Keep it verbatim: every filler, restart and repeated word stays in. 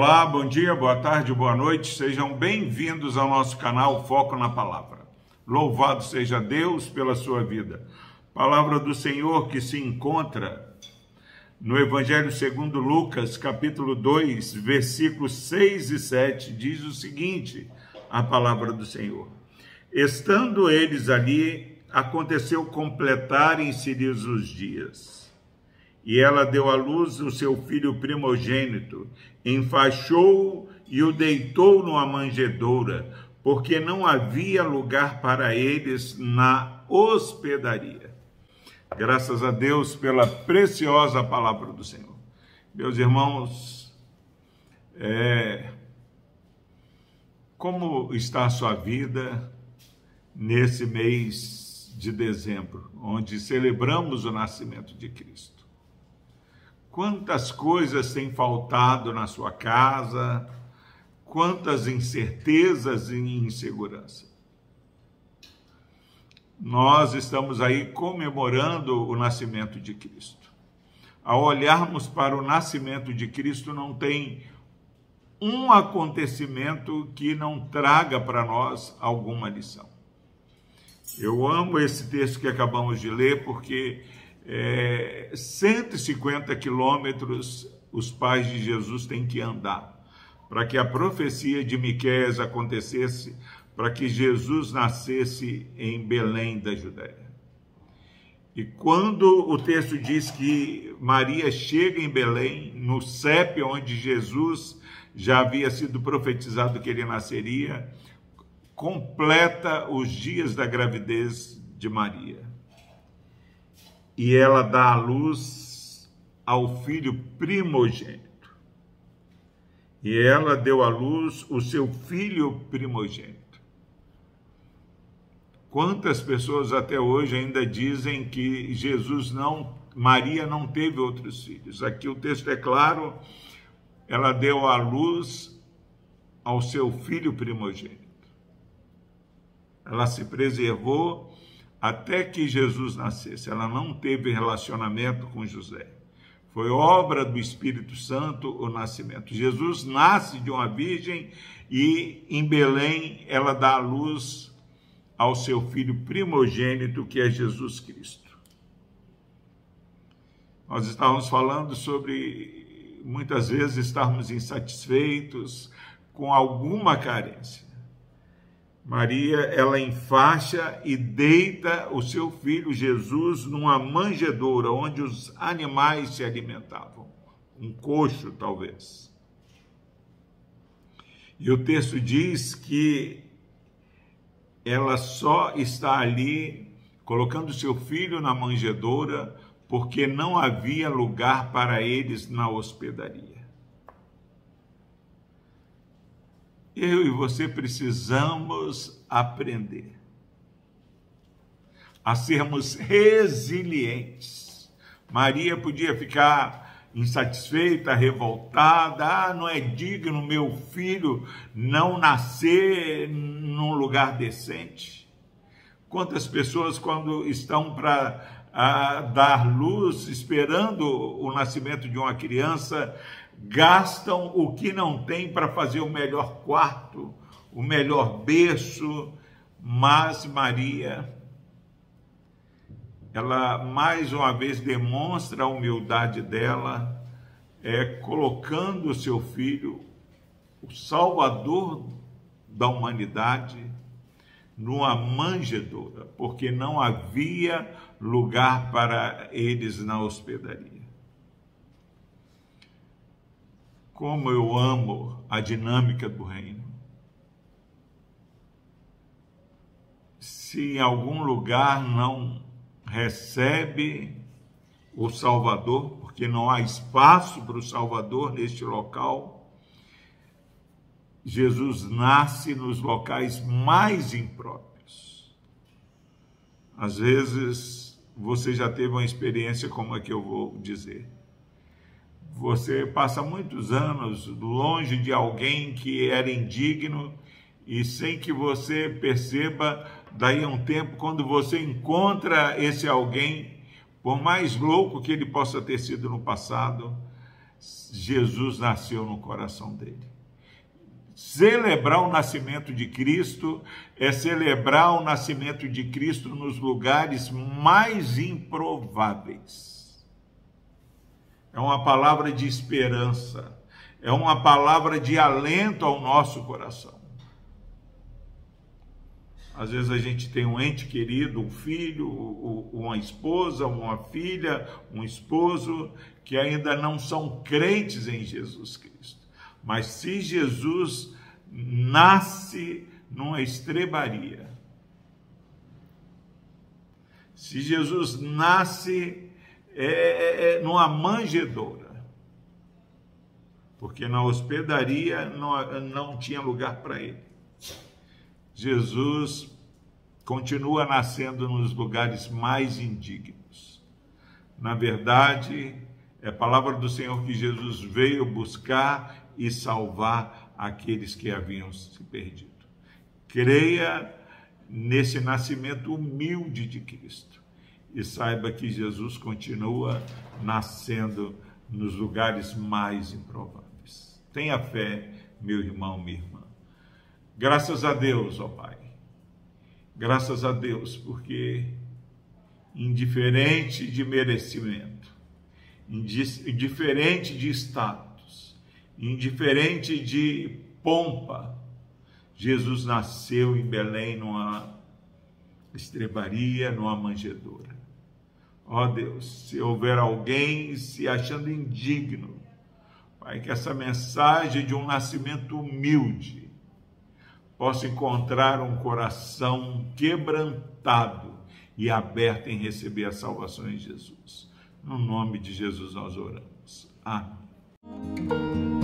Olá, bom dia, boa tarde, boa noite, sejam bem-vindos ao nosso canal Foco na Palavra. Louvado seja Deus pela sua vida. Palavra do Senhor que se encontra no Evangelho segundo Lucas, capítulo dois, versículos seis e sete, diz o seguinte, a palavra do Senhor. Estando eles ali, aconteceu completarem-se-lhes os dias. E ela deu à luz o seu filho primogênito, enfaixou-o e o deitou numa manjedoura, porque não havia lugar para eles na hospedaria. Graças a Deus pela preciosa palavra do Senhor. Meus irmãos, é... como está a sua vida nesse mês de dezembro, onde celebramos o nascimento de Cristo? Quantas coisas têm faltado na sua casa, quantas incertezas e insegurança. Nós estamos aí comemorando o nascimento de Cristo. Ao olharmos para o nascimento de Cristo, não tem um acontecimento que não traga para nós alguma lição. Eu amo esse texto que acabamos de ler, porque... É, cento e cinquenta quilômetros os pais de Jesus têm que andar, para que a profecia de Miquéias acontecesse, para que Jesus nascesse em Belém da Judéia. E quando o texto diz que Maria chega em Belém, no CEP onde Jesus já havia sido profetizado que ele nasceria, completa os dias da gravidez de Maria. E ela dá à luz ao filho primogênito. E ela deu à luz o seu filho primogênito. Quantas pessoas até hoje ainda dizem que Jesus não, Maria não teve outros filhos. Aqui o texto é claro, ela deu à luz ao seu filho primogênito. Ela se preservou até que Jesus nascesse. Ela não teve relacionamento com José. Foi obra do Espírito Santo o nascimento. Jesus nasce de uma virgem e em Belém ela dá à luz ao seu filho primogênito, que é Jesus Cristo. Nós estávamos falando sobre, muitas vezes, estarmos insatisfeitos com alguma carência. Maria, ela enfaixa e deita o seu filho Jesus numa manjedoura, onde os animais se alimentavam. Um coxo, talvez. E o texto diz que ela só está ali, colocando seu filho na manjedoura, porque não havia lugar para eles na hospedaria. Eu e você precisamos aprender a sermos resilientes. Maria podia ficar insatisfeita, revoltada. Ah, não é digno meu filho não nascer num lugar decente. Quantas pessoas, quando estão para dar luz, esperando o nascimento de uma criança, gastam o que não tem para fazer o melhor quarto, o melhor berço, mas Maria, ela mais uma vez demonstra a humildade dela, é, colocando o seu filho, o Salvador da humanidade, numa manjedoura, porque não havia lugar para eles na hospedaria. Como eu amo a dinâmica do reino. Se em algum lugar não recebe o Salvador, porque não há espaço para o Salvador neste local, Jesus nasce nos locais mais impróprios. Às vezes, você já teve uma experiência como a que eu vou dizer. Você passa muitos anos longe de alguém que era indigno e sem que você perceba, daí a um tempo, quando você encontra esse alguém, por mais louco que ele possa ter sido no passado, Jesus nasceu no coração dele. Celebrar o nascimento de Cristo é celebrar o nascimento de Cristo nos lugares mais improváveis. É uma palavra de esperança, é uma palavra de alento ao nosso coração. Às vezes a gente tem um ente querido, um filho, uma esposa, uma filha, um esposo, que ainda não são crentes em Jesus Cristo. Mas se Jesus nasce numa estrebaria, se Jesus nasce é, é, numa manjedoura, porque na hospedaria não, não tinha lugar para ele, Jesus continua nascendo nos lugares mais indignos. Na verdade, é a palavra do Senhor que Jesus veio buscar e salvar aqueles que haviam se perdido. Creia nesse nascimento humilde de Cristo e saiba que Jesus continua nascendo nos lugares mais improváveis. Tenha fé, meu irmão, minha irmã. Graças a Deus, ó Pai, graças a Deus, porque indiferente de merecimento, indiferente de status, indiferente de pompa, Jesus nasceu em Belém numa estrebaria, numa manjedoura. Ó Deus, se houver alguém se achando indigno, Pai, que essa mensagem de um nascimento humilde posso encontrar um coração quebrantado e aberto em receber a salvação em Jesus. No nome de Jesus nós oramos. Amém.